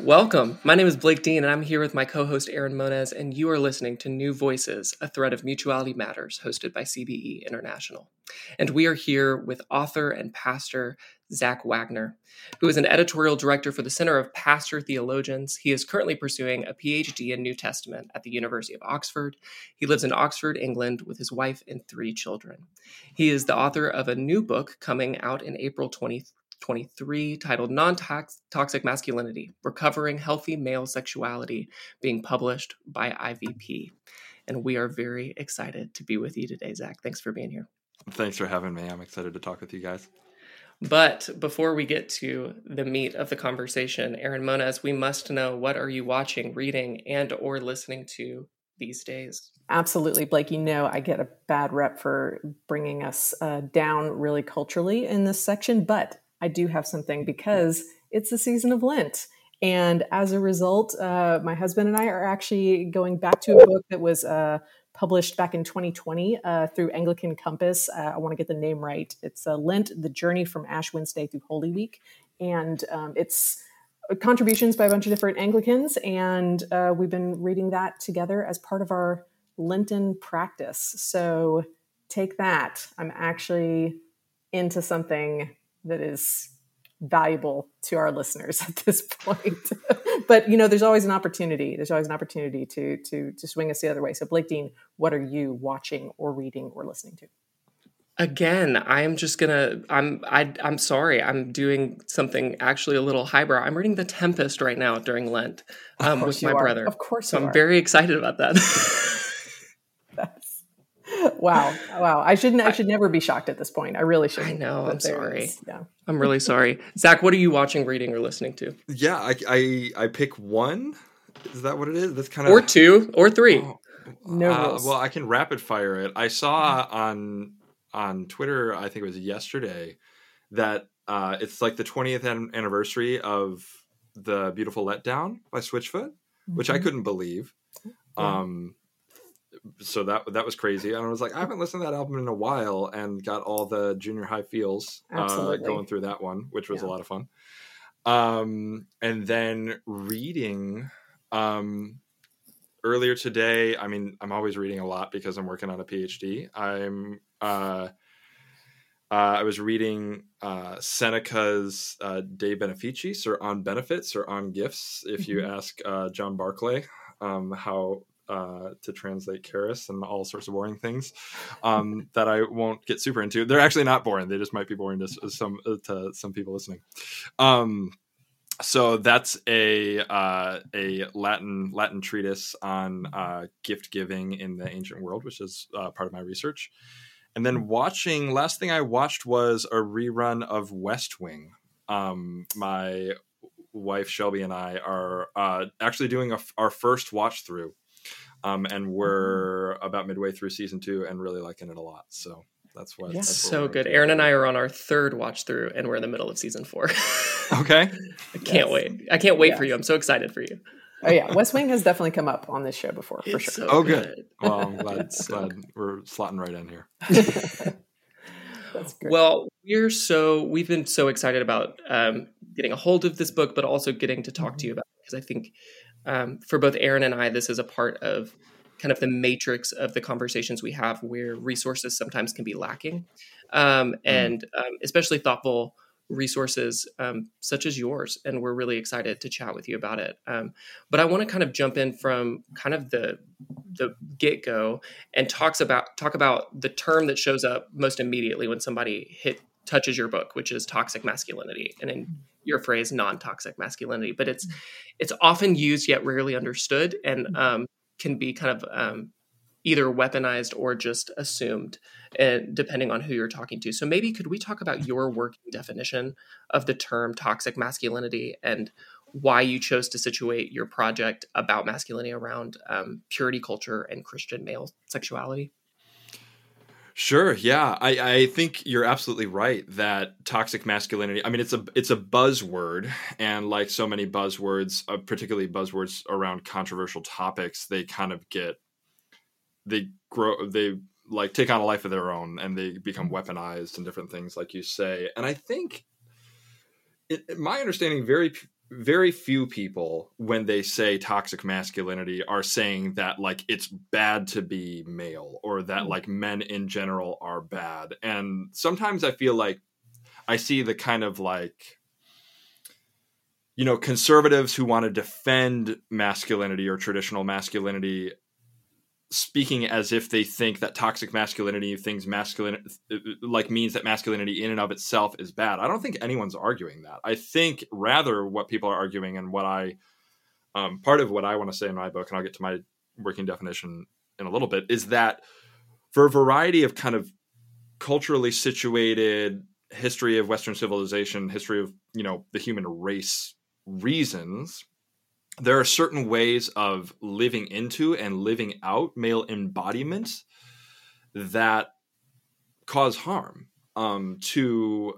Welcome. My name is Blake Dean, and I'm here with my co-host Aaron Moniz, and you are listening to New Voices, a thread of Mutuality Matters hosted by CBE International. And we are here with author and pastor Zach Wagner, who is an editorial director for the Center of Pastoral Theologians. He is currently pursuing a PhD in New Testament at the University of Oxford. He lives in Oxford, England, with his wife and three children. He is the author of a new book coming out in April 2023, titled Non-Toxic Masculinity, Recovering Healthy Male Sexuality, being published by IVP. And we are very excited to be with you today, Zach. Thanks for being here. Thanks for having me. I'm excited to talk with you guys. But before we get to the meat of the conversation, Aaron Moniz, we must know, what are you watching, reading, and or listening to these days? Absolutely, Blake. You know, I get a bad rep for bringing us down really culturally in this section, but I do have something because it's the season of Lent. And as a result, my husband and I are actually going back to a book that was published back in 2020 through Anglican Compass. I want to get the name right. It's Lent, The Journey from Ash Wednesday through Holy Week. And it's contributions by a bunch of different Anglicans. And we've been reading that together as part of our Lenten practice. So take that. I'm actually into something that is valuable to our listeners at this point. But, you know, there's always an opportunity. There's always an opportunity to swing us the other way. So Blake Dean, what are you watching or reading or listening to? Again, I'm sorry. I'm doing something actually a little highbrow. I'm reading The Tempest right now during Lent with my brother. Of course. So I'm very excited about that. Wow. I should never be shocked at this point. I really shouldn't. I know. I'm sorry. Yeah. I'm really sorry. Zach, what are you watching, reading, or listening to? Yeah, I pick one. Is that what it is? That's kind of, or two or three. Oh, no rules. Well, I can rapid fire it. I saw on Twitter, I think it was yesterday, that it's like the 20th anniversary of The Beautiful Letdown by Switchfoot, which I couldn't believe. Yeah. So that was crazy. And I was like, I haven't listened to that album in a while, and got all the junior high feels going through that one, which was a lot of fun. And then reading earlier today, I mean, I'm always reading a lot because I'm working on a PhD. I was reading Seneca's De Beneficiis, or On Benefits or On Gifts, if you ask John Barclay how to translate charis and all sorts of boring things that I won't get super into. They're actually not boring. They just might be boring to some people listening. So that's a Latin treatise on gift giving in the ancient world, which is part of my research. And then last thing I watched was a rerun of West Wing. My wife Shelby and I are actually doing our first watch through. And we're about midway through season 2 and really liking it a lot. So that's why. Yes. So good. Aaron and I are on our third watch through, and we're in the middle of season 4. Okay. I can't wait. I can't wait for you. I'm so excited for you. Oh yeah. West Wing has definitely come up on this show before, for sure. So good. Well, I'm glad we're slotting right in here. That's great. Well, we've been so excited about getting a hold of this book, but also getting to talk to you about it, because I think for both Aaron and I, this is a part of kind of the matrix of the conversations we have where resources sometimes can be lacking, and especially thoughtful resources such as yours. And we're really excited to chat with you about it. But I want to kind of jump in from kind of the get-go and talk about the term that shows up most immediately when somebody touches your book, which is toxic masculinity. And in your phrase, non-toxic masculinity, but it's often used yet rarely understood, and can be kind of either weaponized or just assumed, and depending on who you're talking to. So maybe could we talk about your working definition of the term toxic masculinity, and why you chose to situate your project about masculinity around purity culture and Christian male sexuality? Sure. Yeah. I think you're absolutely right that toxic masculinity, I mean, it's a buzzword, and like so many buzzwords, particularly buzzwords around controversial topics, they kind of get, they grow, they like take on a life of their own and they become weaponized and different things like you say. And I think my understanding, very few people, when they say toxic masculinity, are saying that like it's bad to be male or that like men in general are bad. And sometimes I feel like I see the kind of like, you know, conservatives who want to defend masculinity or traditional masculinity speaking as if they think that toxic masculinity, things masculine, like means that masculinity in and of itself is bad. I don't think anyone's arguing that. I think rather what people are arguing, and what I, part of what I want to say in my book, and I'll get to my working definition in a little bit, is that for a variety of kind of culturally situated history of Western civilization, history of, you know, the human race reasons, there are certain ways of living into and living out male embodiment that cause harm to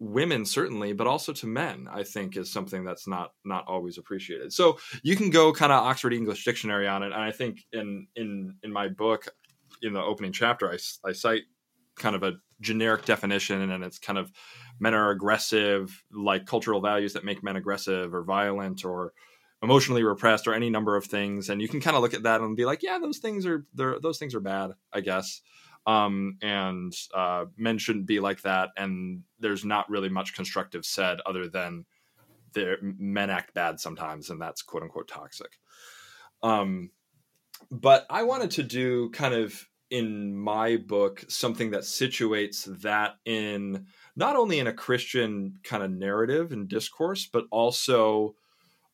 women, certainly, but also to men, I think, is something that's not always appreciated. So you can go kind of Oxford English Dictionary on it. And I think in my book, in the opening chapter, I cite kind of a generic definition, and it's kind of men are aggressive, like cultural values that make men aggressive or violent or emotionally repressed or any number of things. And you can kind of look at that and be like, yeah, those things are bad, I guess. And men shouldn't be like that. And there's not really much constructive said other than men act bad sometimes, and that's quote unquote toxic. But I wanted to do kind of, in my book, something that situates that in not only in a Christian kind of narrative and discourse, but also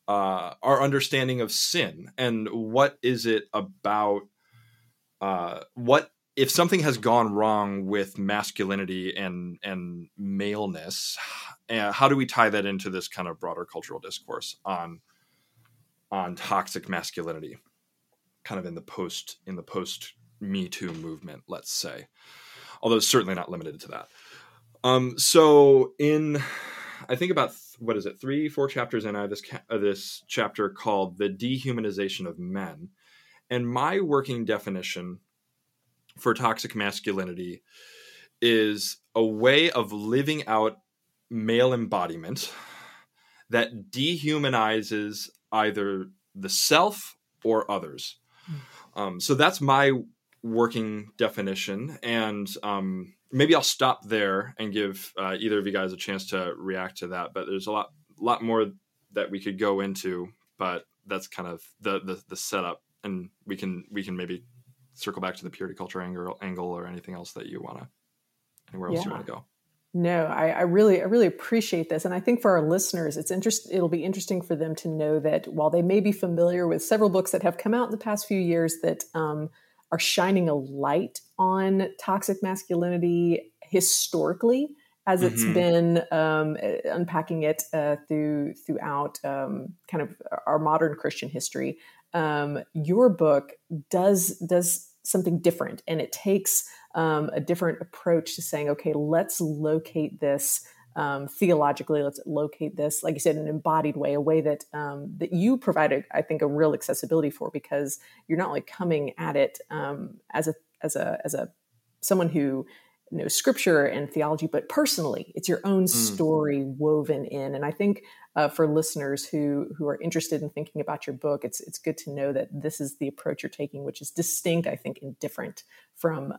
our understanding of sin and what is it about what if something has gone wrong with masculinity and maleness, how do we tie that into this kind of broader cultural discourse on toxic masculinity, kind of in the post Me Too movement, let's say, although it's certainly not limited to that. So in, I think about, 3-4 chapters in, I have this chapter called The Dehumanization of Men. And my working definition for toxic masculinity is a way of living out male embodiment that dehumanizes either the self or others. So that's my working definition, and maybe I'll stop there and give either of you guys a chance to react to that. But there's a lot more that we could go into, but that's kind of the setup, and we can maybe circle back to the purity culture angle or anything else that you want to, anywhere else you want to go. No, I really appreciate this. And I think for our listeners, it'll be interesting for them to know that while they may be familiar with several books that have come out in the past few years that are shining a light on toxic masculinity historically, as it's been unpacking it throughout kind of our modern Christian history, your book does something different, and it takes a different approach to saying, okay, let's locate this theologically. Let's locate this, like you said, in an embodied way, a way that that you provided, I think, a real accessibility for, because you're not only coming at it as someone who knows scripture and theology, but personally, it's your own story woven in. And I think for listeners who are interested in thinking about your book, it's good to know that this is the approach you're taking, which is distinct, I think, and different from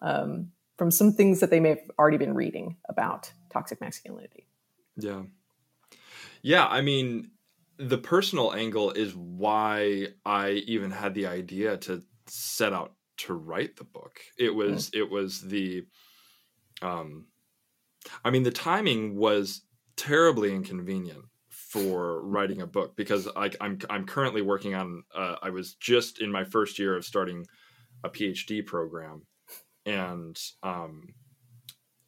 some things that they may have already been reading about toxic masculinity. Yeah. I mean, the personal angle is why I even had the idea to set out to write the book. The timing was terribly inconvenient for writing a book, because I'm currently working on, I was just in my first year of starting a PhD program, and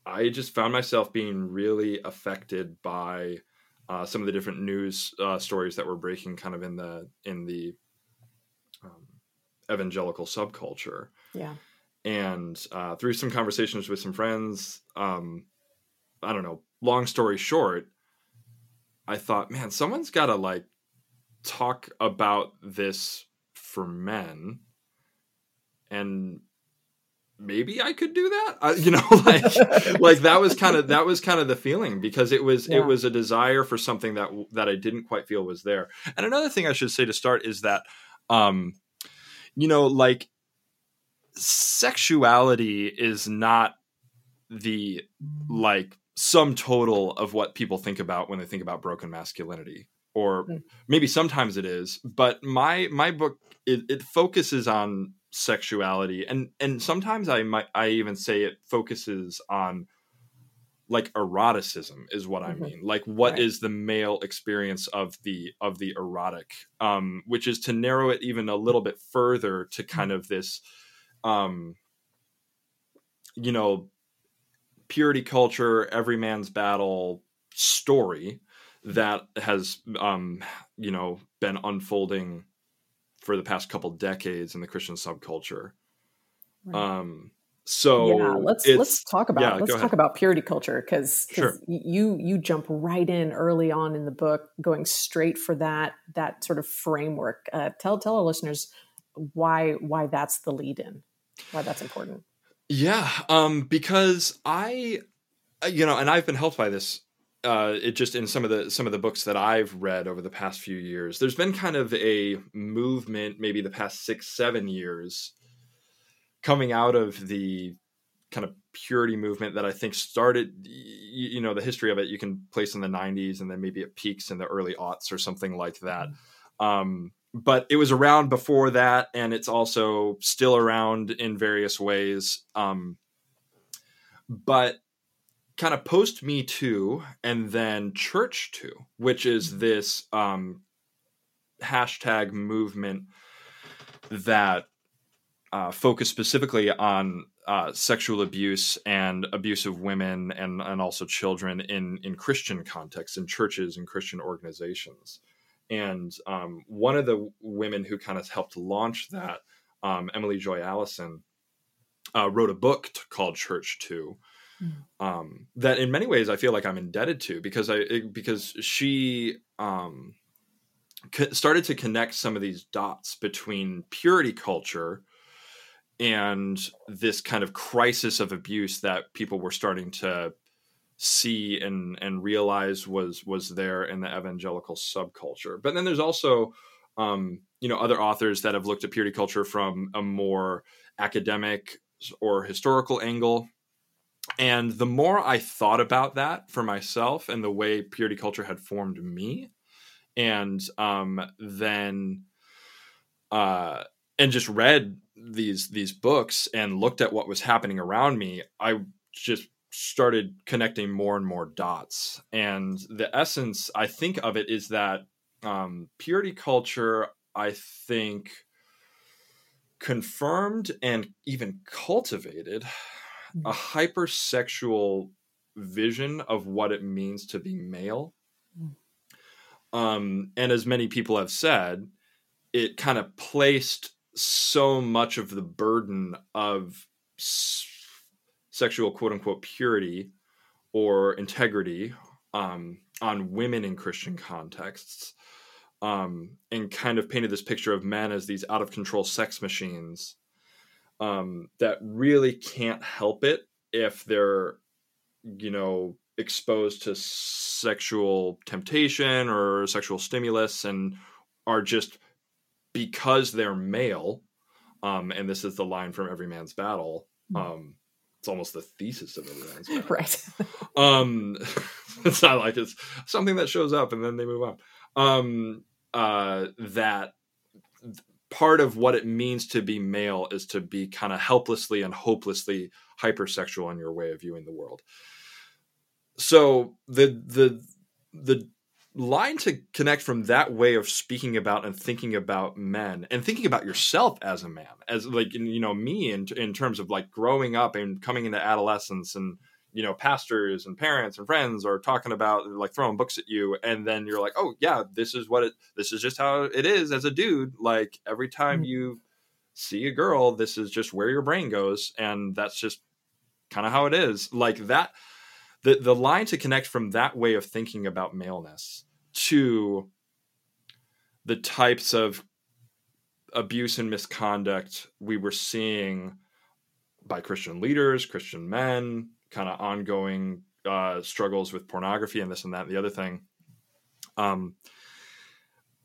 I just found myself being really affected by some of the different news stories that were breaking kind of in the evangelical subculture. Yeah. And through some conversations with some friends, I don't know, long story short, I thought, man, someone's got to like talk about this for men. And maybe I could do that. Like that was kind of the feeling, because it was a desire for something that I didn't quite feel was there. And another thing I should say to start is that, like sexuality is not the like sum total of what people think about when they think about broken masculinity, or maybe sometimes it is, but my book, it focuses on sexuality. And sometimes I even say it focuses on like eroticism is what I mean. Like what is the male experience of the erotic, which is to narrow it even a little bit further to kind of this, purity culture, every man's battle story that has, been unfolding for the past couple decades in the Christian subculture. Right. Let's talk about purity culture. Cause sure. you jump right in early on in the book, going straight for that sort of framework. Tell our listeners why that's the lead in, why that's important. Yeah. Because and I've been helped by this, it just in some of the books that I've read over the past few years, there's been kind of a movement, maybe the past 6-7 years, coming out of the kind of purity movement that I think started, the history of it you can place in the 90s, and then maybe it peaks in the early aughts or something like that. But it was around before that, and it's also still around in various ways. But kind of post Me Too, and then Church Too, which is this hashtag movement that focused specifically on sexual abuse and abuse of women and also children in Christian contexts, in churches and Christian organizations. And one of the women who kind of helped launch that, Emily Joy Allison, wrote a book called Church Too. That in many ways I feel like I'm indebted to, because she started to connect some of these dots between purity culture and this kind of crisis of abuse that people were starting to see and realize was there in the evangelical subculture. But then there's also other authors that have looked at purity culture from a more academic or historical angle. And the more I thought about that for myself and the way purity culture had formed me, and then just read these books and looked at what was happening around me, I just started connecting more and more dots. And the essence, I think, of it is that purity culture, I think, confirmed and even cultivated a hypersexual vision of what it means to be male. And as many people have said, it kind of placed so much of the burden of sexual quote unquote purity or integrity on women in Christian contexts, and kind of painted this picture of men as these out of control sex machines that really can't help it if they're, exposed to sexual temptation or sexual stimulus, and are just, because they're male. And this is the line from Every Man's Battle. It's almost the thesis of Every Man's Battle. Right. It's not like it's something that shows up and then they move on. That part of what it means to be male is to be kind of helplessly and hopelessly hypersexual in your way of viewing the world. So the line to connect from that way of speaking about and thinking about men, and thinking about yourself as a man, as like, me in terms of like growing up and coming into adolescence, and, pastors and parents and friends are talking about like throwing books at you. And then you're like, oh yeah, this is just how it is as a dude. Like every time you see a girl, this is just where your brain goes. And that's just kind of how it is. Like that, the line to connect from that way of thinking about maleness to the types of abuse and misconduct we were seeing by Christian leaders, Christian men, kind of ongoing struggles with pornography and this and that and the other thing.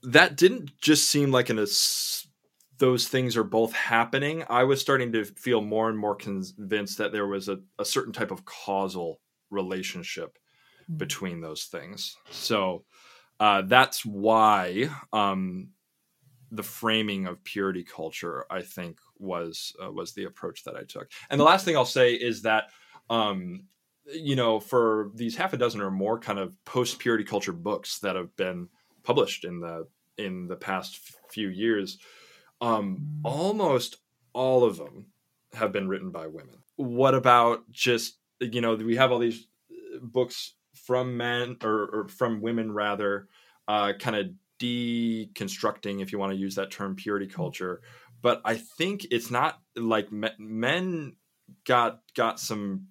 That didn't just seem like those things are both happening. I was starting to feel more and more convinced that there was a certain type of causal relationship between those things. So that's why the framing of purity culture, I think, was the approach that I took. And the last thing I'll say is that, for these half a dozen or more kind of post-purity culture books that have been published in the past few years, almost all of them have been written by women. What about just, we have all these books from men or from women rather, kind of deconstructing, if you want to use that term, purity culture. But I think it's not like men got some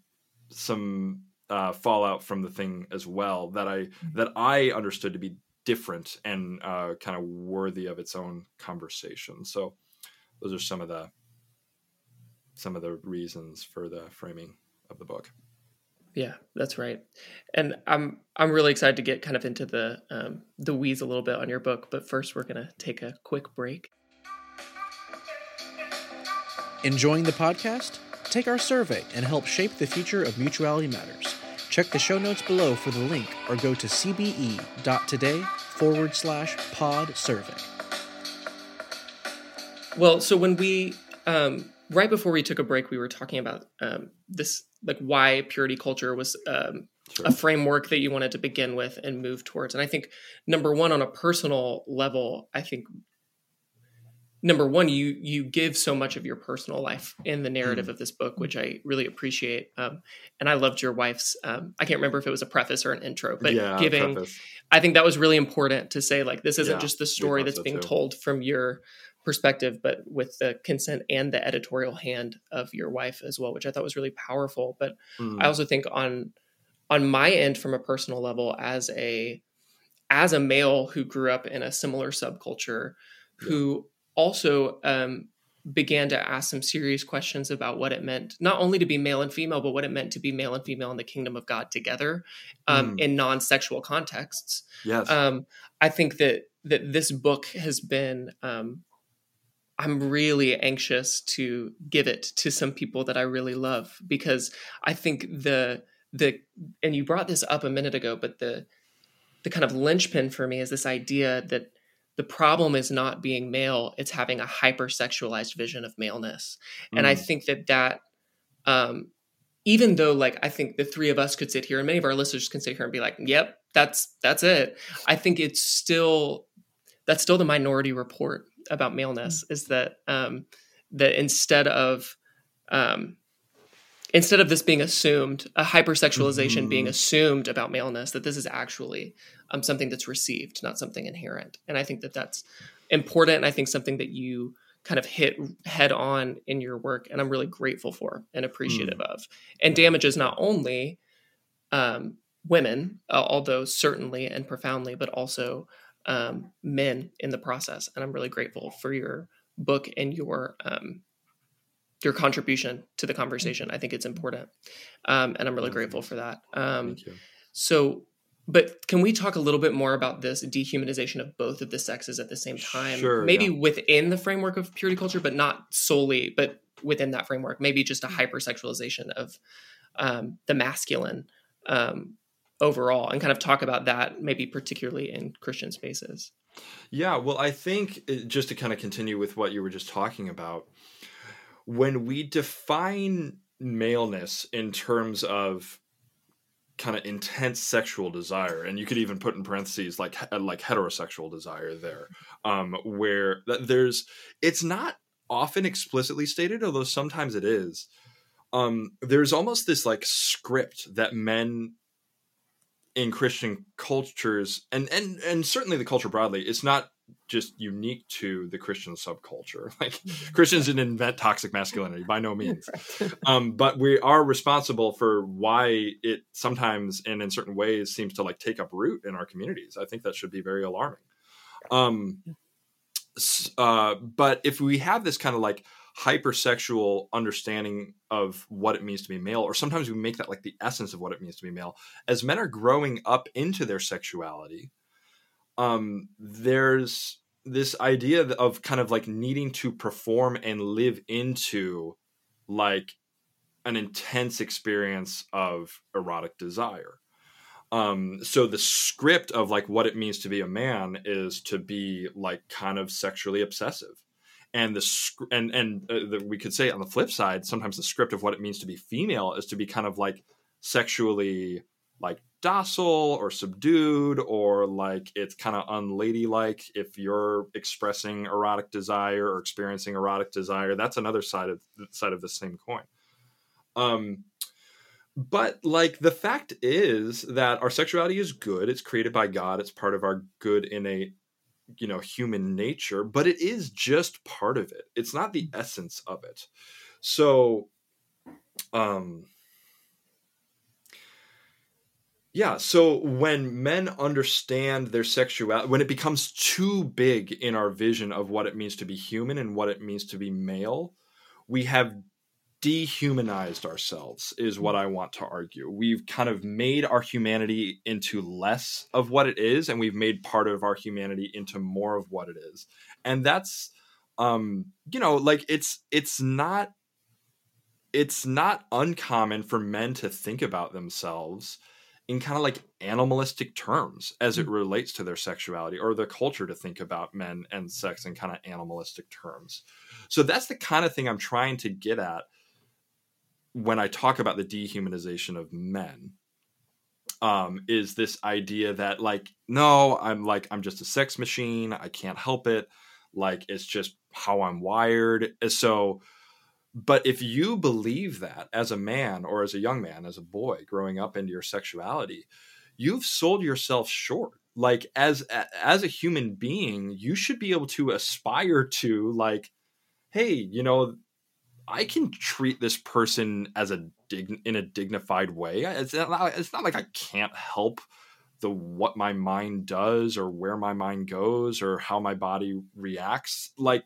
fallout from the thing as well that I understood to be different and kind of worthy of its own conversation. So those are some of the reasons for the framing of the book. Yeah, that's right. And I'm really excited to get kind of into the weeds a little bit on your book, but first we're going to take a quick break. Enjoying the podcast? Take our survey and help shape the future of Mutuality Matters. Check the show notes below for the link or go to cbe.today/pod survey. Well, so when we, right before we took a break, we were talking about this, like why purity culture was a framework that you wanted to begin with and move towards. And I think number 1, on a personal level, you give so much of your personal life in the narrative of this book, which I really appreciate. And I loved your wife's, I can't remember if it was a preface or an intro, but giving, preface. I think that was really important to say, like, this isn't just the story that's being told from your perspective, but with the consent and the editorial hand of your wife as well, which I thought was really powerful. But I also think on my end, from a personal level, as a male who grew up in a similar subculture, who also began to ask some serious questions about what it meant, not only to be male and female, but what it meant to be male and female in the kingdom of God together in non-sexual contexts. Yes. I think that this book has been, I'm really anxious to give it to some people that I really love, because I think and you brought this up a minute ago, but the kind of linchpin for me is this idea that the problem is not being male, it's having a hypersexualized vision of maleness. And I think that even though, like, I think the three of us could sit here and many of our listeners can sit here and be like, yep, that's it. I think that's still the Minority Report about maleness, is that instead of this being assumed, a hypersexualization being assumed about maleness, that this is actually something that's received, not something inherent. And I think that that's important. And I think something that you kind of hit head on in your work, and I'm really grateful for and appreciative of, and damages not only women, although certainly and profoundly, but also men in the process. And I'm really grateful for your book and your contribution to the conversation. I think it's important. And I'm really grateful for that. Thank you. So, but can we talk a little bit more about this dehumanization of both of the sexes at the same time? Sure, maybe within the framework of purity culture, but not solely, but within that framework, maybe just a hypersexualization of the masculine overall, and kind of talk about that maybe particularly in Christian spaces. Yeah, well, I think just to kind of continue with what you were just talking about, when we define maleness in terms of kind of intense sexual desire, and you could even put in parentheses like heterosexual desire there, where it's not often explicitly stated, although sometimes it is. There's almost this like script that men in Christian cultures and certainly the culture broadly, it's not just unique to the Christian subculture. Like Christians didn't invent toxic masculinity by no means. Right. But we are responsible for why it sometimes and in certain ways seems to like take up root in our communities. I think that should be very alarming. But if we have this kind of like hypersexual understanding of what it means to be male, or sometimes we make that like the essence of what it means to be male, as men are growing up into their sexuality, there's this idea of kind of like needing to perform and live into like an intense experience of erotic desire. So the script of like what it means to be a man is to be like kind of sexually obsessive. And we could say on the flip side, sometimes the script of what it means to be female is to be kind of like sexually like docile or subdued, or like it's kind of unladylike if you're expressing erotic desire or experiencing erotic desire. That's another side of the same coin. But like the fact is that our sexuality is good. It's created by God. It's part of our good innate, human nature, but it is just part of it. It's not the essence of it. So, so when men understand their sexuality, when it becomes too big in our vision of what it means to be human and what it means to be male, we have dehumanized ourselves is what I want to argue. We've kind of made our humanity into less of what it is, and we've made part of our humanity into more of what it is. And that's, it's not uncommon for men to think about themselves in kind of like animalistic terms as it relates to their sexuality, or their culture to think about men and sex in kind of animalistic terms. So that's the kind of thing I'm trying to get at when I talk about the dehumanization of men, is this idea that like, no, I'm just a sex machine. I can't help it. Like, it's just how I'm wired. So, but if you believe that as a man or as a young man, as a boy growing up into your sexuality, you've sold yourself short. Like as a human being, you should be able to aspire to like, hey, I can treat this person as in a dignified way. It's not like I can't help what my mind does or where my mind goes or how my body reacts. Like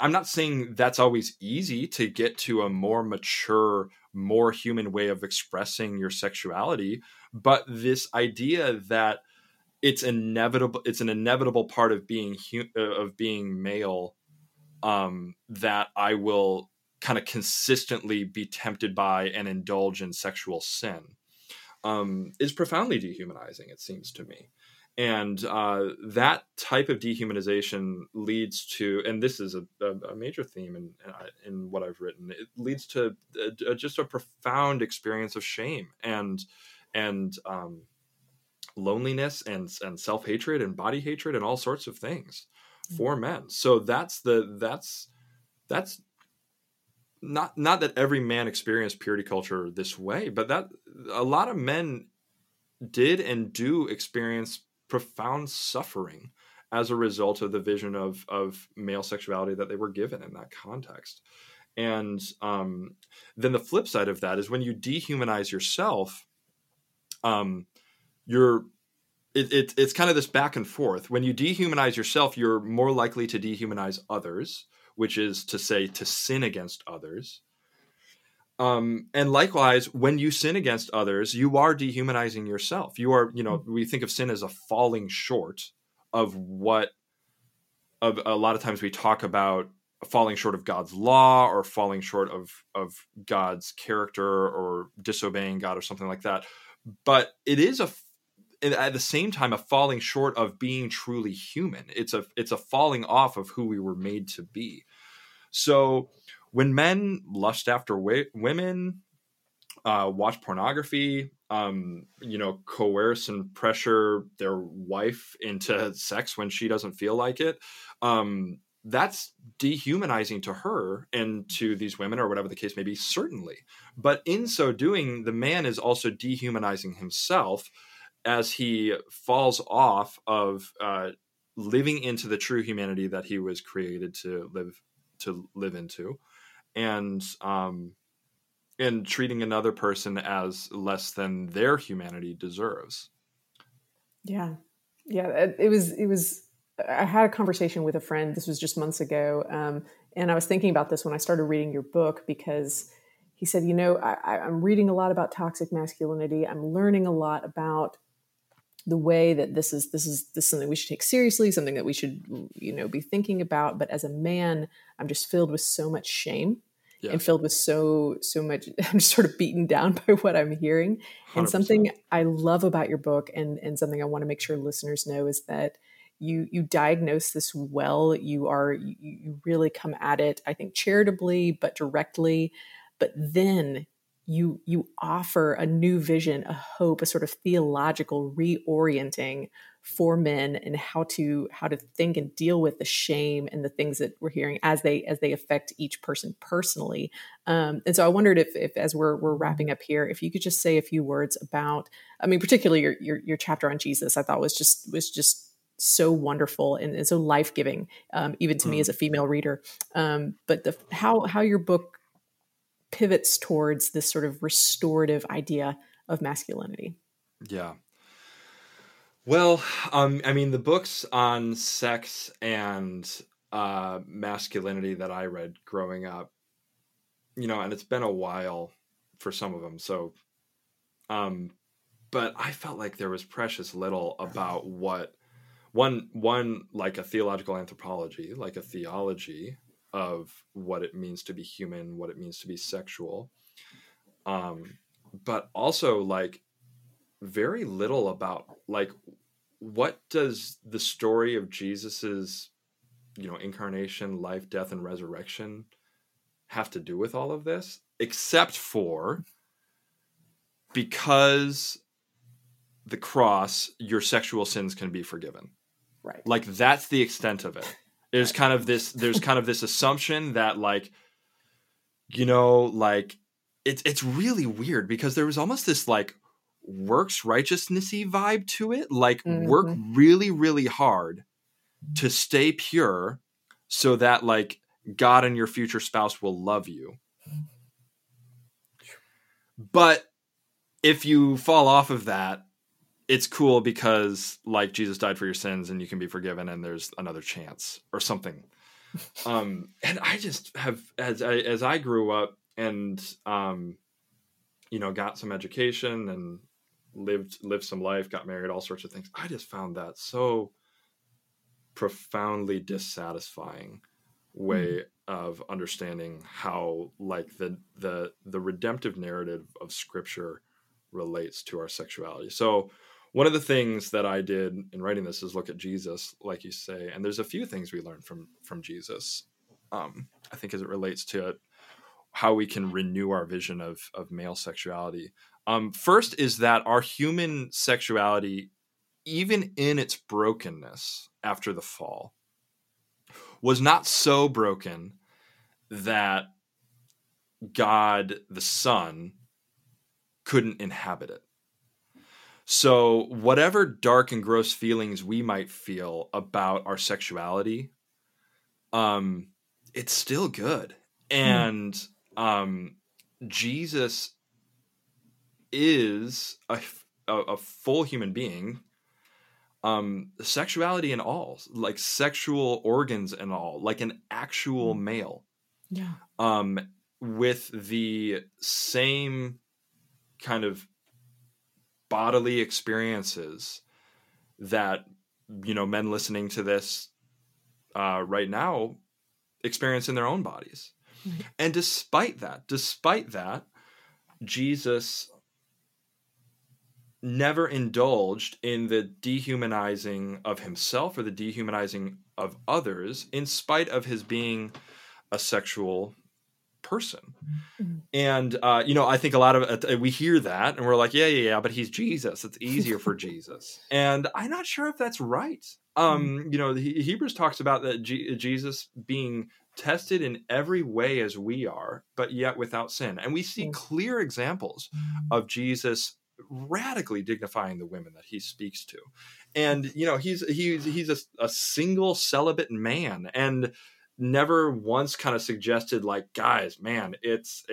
I'm not saying that's always easy to get to a more mature, more human way of expressing your sexuality, but this idea that it's inevitable, it's an inevitable part of being male. That I will kind of consistently be tempted by and indulge in sexual sin is profoundly dehumanizing, it seems to me. And that type of dehumanization leads to, and this is a major theme in what I've written, it leads to just a profound experience of shame and loneliness and self-hatred and body hatred and all sorts of things for men. So that's not that every man experienced purity culture this way, but that a lot of men did and do experience profound suffering as a result of the vision of male sexuality that they were given in that context. And then the flip side of that is when you dehumanize yourself, it's kind of this back and forth. When you dehumanize yourself, you're more likely to dehumanize others, which is to say to sin against others. And likewise, when you sin against others, you are dehumanizing yourself. You are, we think of sin as a falling short of a lot of times we talk about falling short of God's law or falling short of God's character or disobeying God or something like that. But it is at the same time, a falling short of being truly human. It's a falling off of who we were made to be. So when men lust after women, watch pornography, coerce and pressure their wife into sex when she doesn't feel like it, that's dehumanizing to her and to these women or whatever the case may be, certainly. But in so doing, the man is also dehumanizing himself as he falls off of living into the true humanity that he was created to live into, and treating another person as less than their humanity deserves. Yeah. It was, I had a conversation with a friend, this was just months ago. And I was thinking about this when I started reading your book, because he said, I'm reading a lot about toxic masculinity. I'm learning a lot about the way that this is something we should take seriously, something that we should, be thinking about. But as a man, I'm just filled with so much shame. Yeah. And filled with so much, I'm just sort of beaten down by what I'm hearing. And 100%. Something I love about your book and something I want to make sure listeners know is that you diagnose this well. You really come at it, I think, charitably, but directly. But then you offer a new vision, a hope, a sort of theological reorienting for men and how to think and deal with the shame and the things that we're hearing as they affect each person personally. And so I wondered if as we're wrapping up here, if you could just say a few words about, particularly your chapter on Jesus, I thought was just so wonderful and so life-giving, even to me as a female reader. But how your book pivots towards this sort of restorative idea of masculinity. Yeah. Well, the books on sex and masculinity that I read growing up, and it's been a while for some of them. So, but I felt like there was precious little about what like a theological anthropology, like a theology of what it means to be human, what it means to be sexual, but also like very little about like what does the story of Jesus's, incarnation, life, death, and resurrection have to do with all of this, except for because the cross, your sexual sins can be forgiven. Right. Like that's the extent of it. There's kind of this, assumption that like, like it's really weird because there was almost this like, works righteousness-y vibe to it, like work really, really hard to stay pure so that like God and your future spouse will love you. But if you fall off of that, it's cool because like Jesus died for your sins and you can be forgiven and there's another chance or something. And I just have, as I grew up and, got some education and lived some life, got married, all sorts of things. I just found that so profoundly dissatisfying way of understanding how like the redemptive narrative of Scripture relates to our sexuality. So one of the things that I did in writing this is look at Jesus, like you say, and there's a few things we learned from Jesus. I think as it relates to it, how we can renew our vision of male sexuality. First is that our human sexuality, even in its brokenness after the fall, was not so broken that God, the Son, couldn't inhabit it. So whatever dark and gross feelings we might feel about our sexuality, it's still good. And Jesus is a full human being, sexuality and all, like sexual organs and all, like an actual male, with the same kind of bodily experiences that, men listening to this right now experience in their own bodies. And despite that, Jesus never indulged in the dehumanizing of himself or the dehumanizing of others, in spite of his being a sexual person. And, I think a lot of we hear that and we're like, yeah, but he's Jesus. It's easier for Jesus. And I'm not sure if that's right. Hebrews talks about that Jesus being tested in every way as we are, but yet without sin. And we see clear examples of Jesus radically dignifying the women that he speaks to. And, you know, he's a single celibate man, and never once kind of suggested, like, guys, man, it's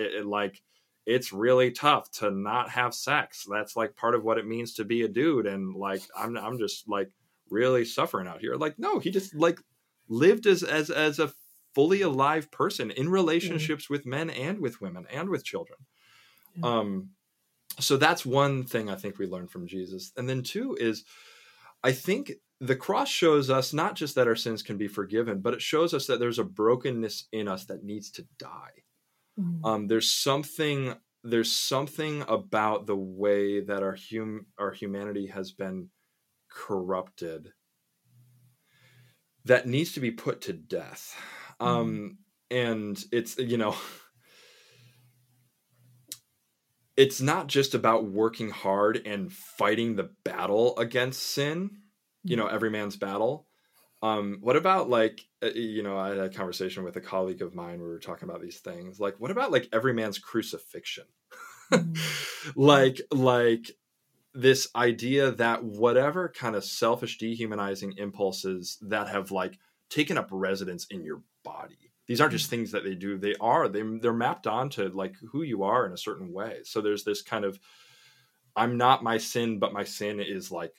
really tough to not have sex. That's like part of what it means to be a dude. And like, I'm just like really suffering out here. Like, no, he just like lived as a fully alive person in relationships with men and with women and with children. Yeah. So that's one thing I think we learned from Jesus. And then two is, I think the cross shows us not just that our sins can be forgiven, but it shows us that there's a brokenness in us that needs to die. Mm-hmm. There's something about the way that our humanity has been corrupted that needs to be put to death. Mm-hmm. And it's, you know, it's not just about working hard and fighting the battle against sin, you know, every man's battle. What about like, you know, I had a conversation with a colleague of mine where we were talking about these things. Like, what about like every man's crucifixion? like this idea that whatever kind of selfish, dehumanizing impulses that have like taken up residence in your body, these aren't just things that they do. They're mapped onto like who you are in a certain way. So there's this kind of, I'm not my sin, but my sin is like,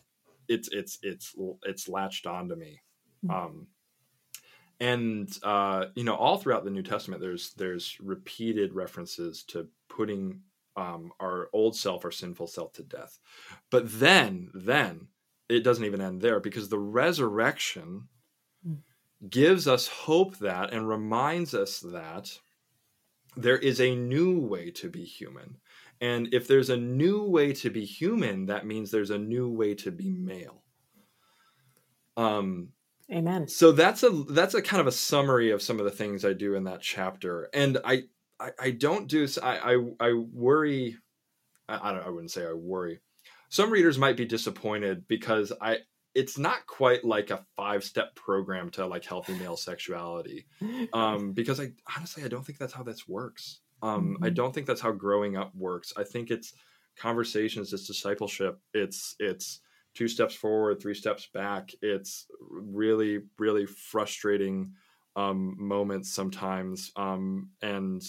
it's latched onto me. And you know, all throughout the New Testament, there's repeated references to putting, our old self, our sinful self to death. But then it doesn't even end there, because the resurrection gives us hope that, and reminds us that there is a new way to be human. And if there's a new way to be human, that means there's a new way to be male. Amen. So that's a kind of a summary of some of the things I do in that chapter. And I don't do, I worry. I wouldn't say I worry. Some readers might be disappointed because it's not quite like a 5-step program to like healthy male sexuality. Because I don't think that's how this works. I don't think that's how growing up works. I think it's conversations, it's discipleship. It's 2 steps forward, 3 steps back. It's really, really frustrating moments sometimes, and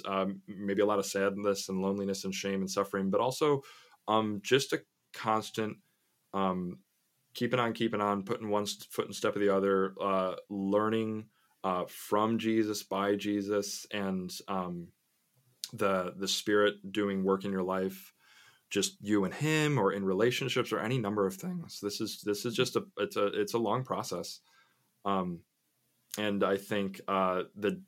maybe a lot of sadness and loneliness and shame and suffering, but also just a constant keeping on, putting one foot in step of the other, learning from Jesus, by Jesus, and the Spirit doing work in your life, just you and him, or in relationships, or any number of things. This is just it's a long process. And I think the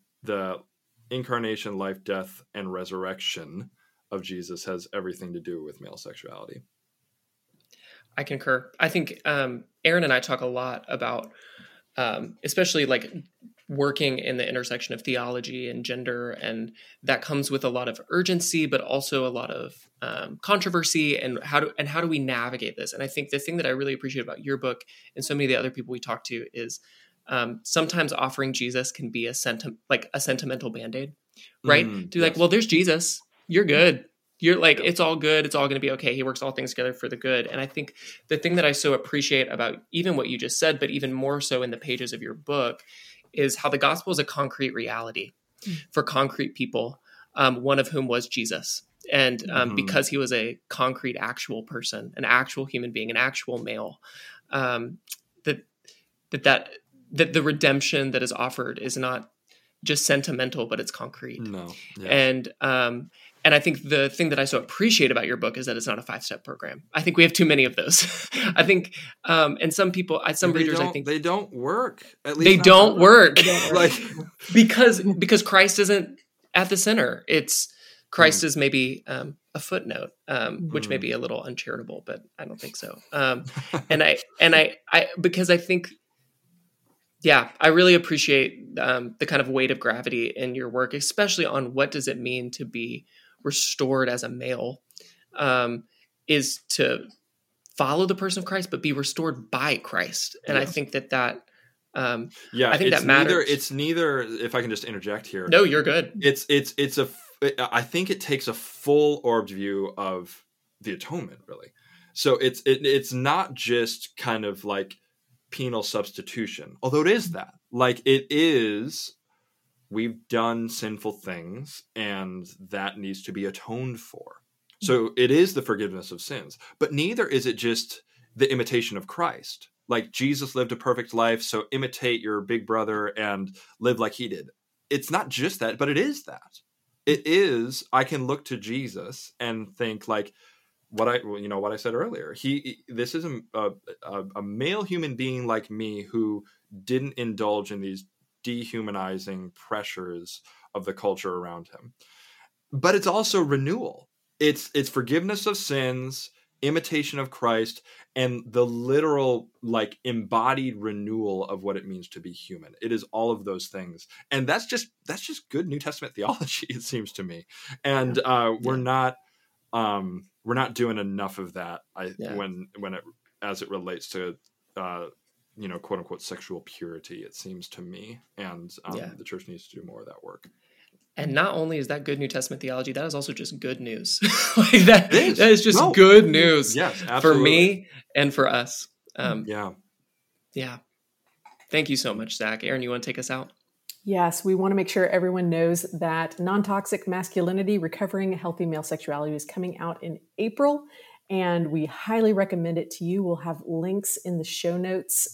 incarnation, life, death, and resurrection of Jesus has everything to do with male sexuality. I concur. I think Aaron and I talk a lot about, especially like working in the intersection of theology and gender, and that comes with a lot of urgency, but also a lot of controversy, and how do we navigate this? And I think the thing that I really appreciate about your book and so many of the other people we talk to is sometimes offering Jesus can be a sentimental Band-Aid, right? Mm, to be like, well, there's Jesus, you're good. You're like, it's all good. It's all going to be okay. He works all things together for the good. And I think the thing that I so appreciate about even what you just said, but even more so in the pages of your book, is how the gospel is a concrete reality for concrete people, one of whom was Jesus. And because he was a concrete, actual person, an actual human being, an actual male, that the redemption that is offered is not just sentimental, but it's concrete. No. Yeah. And I think the thing that I so appreciate about your book is that it's not a 5-step program. I think we have too many of those. I think, and some people, some readers, I think they don't work. At least they don't work. Like because Christ isn't at the center. It's Christ is maybe a footnote, which may be a little uncharitable, but I don't think so. Because I think. Yeah, I really appreciate the kind of weight of gravity in your work, especially on what does it mean to be restored as a male, is to follow the person of Christ, but be restored by Christ. And yes. I think I think that matters. It's neither, if I can just interject here. No, you're good. I think it takes a full-orbed view of the atonement, really. So it's not just kind of like penal substitution, although it is that. Like, it is, we've done sinful things and that needs to be atoned for. So it is the forgiveness of sins, but neither is it just the imitation of Christ. Like, Jesus lived a perfect life, so imitate your big brother and live like he did. It's not just that, but it is that. It is, I can look to Jesus and think like, what I said earlier. This is a male human being like me who didn't indulge in these dehumanizing pressures of the culture around him. But it's also renewal. It's forgiveness of sins, imitation of Christ, and the literal, like, embodied renewal of what it means to be human. It is all of those things, and that's just good New Testament theology, it seems to me. And we're not doing enough of that. When it relates to quote unquote sexual purity, it seems to me, and the church needs to do more of that work. And not only is that good New Testament theology, that is also just good news. Like, that is just good news for me and for us. Thank you so much, Zach. Aaron, you want to take us out? Yes, we want to make sure everyone knows that Non-Toxic Masculinity, Recovering a Healthy Male Sexuality is coming out in April, and we highly recommend it to you. We'll have links in the show notes.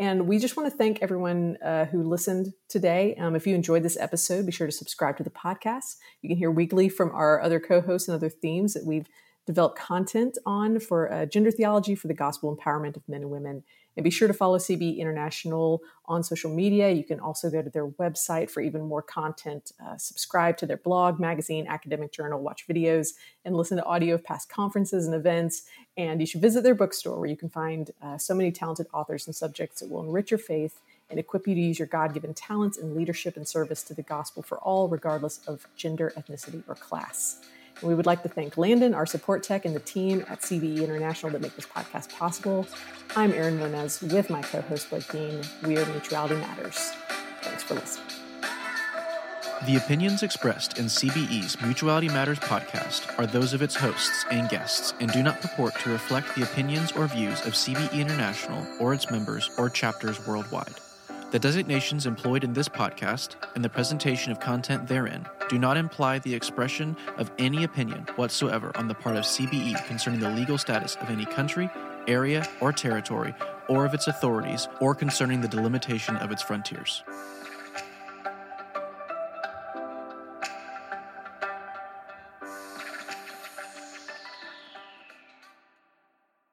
And we just want to thank everyone who listened today. If you enjoyed this episode, be sure to subscribe to the podcast. You can hear weekly from our other co-hosts and other themes that we've developed content on for gender theology, for the gospel empowerment of men and women. And be sure to follow CBE International on social media. You can also go to their website for even more content. Subscribe to their blog, magazine, academic journal, watch videos, and listen to audio of past conferences and events. And you should visit their bookstore, where you can find so many talented authors and subjects that will enrich your faith and equip you to use your God-given talents and leadership and service to the gospel for all, regardless of gender, ethnicity, or class. And we would like to thank Landon, our support tech, and the team at CBE International that make this podcast possible. I'm Erin Moniz with my co-host, Blake Dean. We are Mutuality Matters. Thanks for listening. The opinions expressed in CBE's Mutuality Matters podcast are those of its hosts and guests and do not purport to reflect the opinions or views of CBE International or its members or chapters worldwide. The designations employed in this podcast and the presentation of content therein do not imply the expression of any opinion whatsoever on the part of CBE concerning the legal status of any country, area, or territory, or of its authorities, or concerning the delimitation of its frontiers.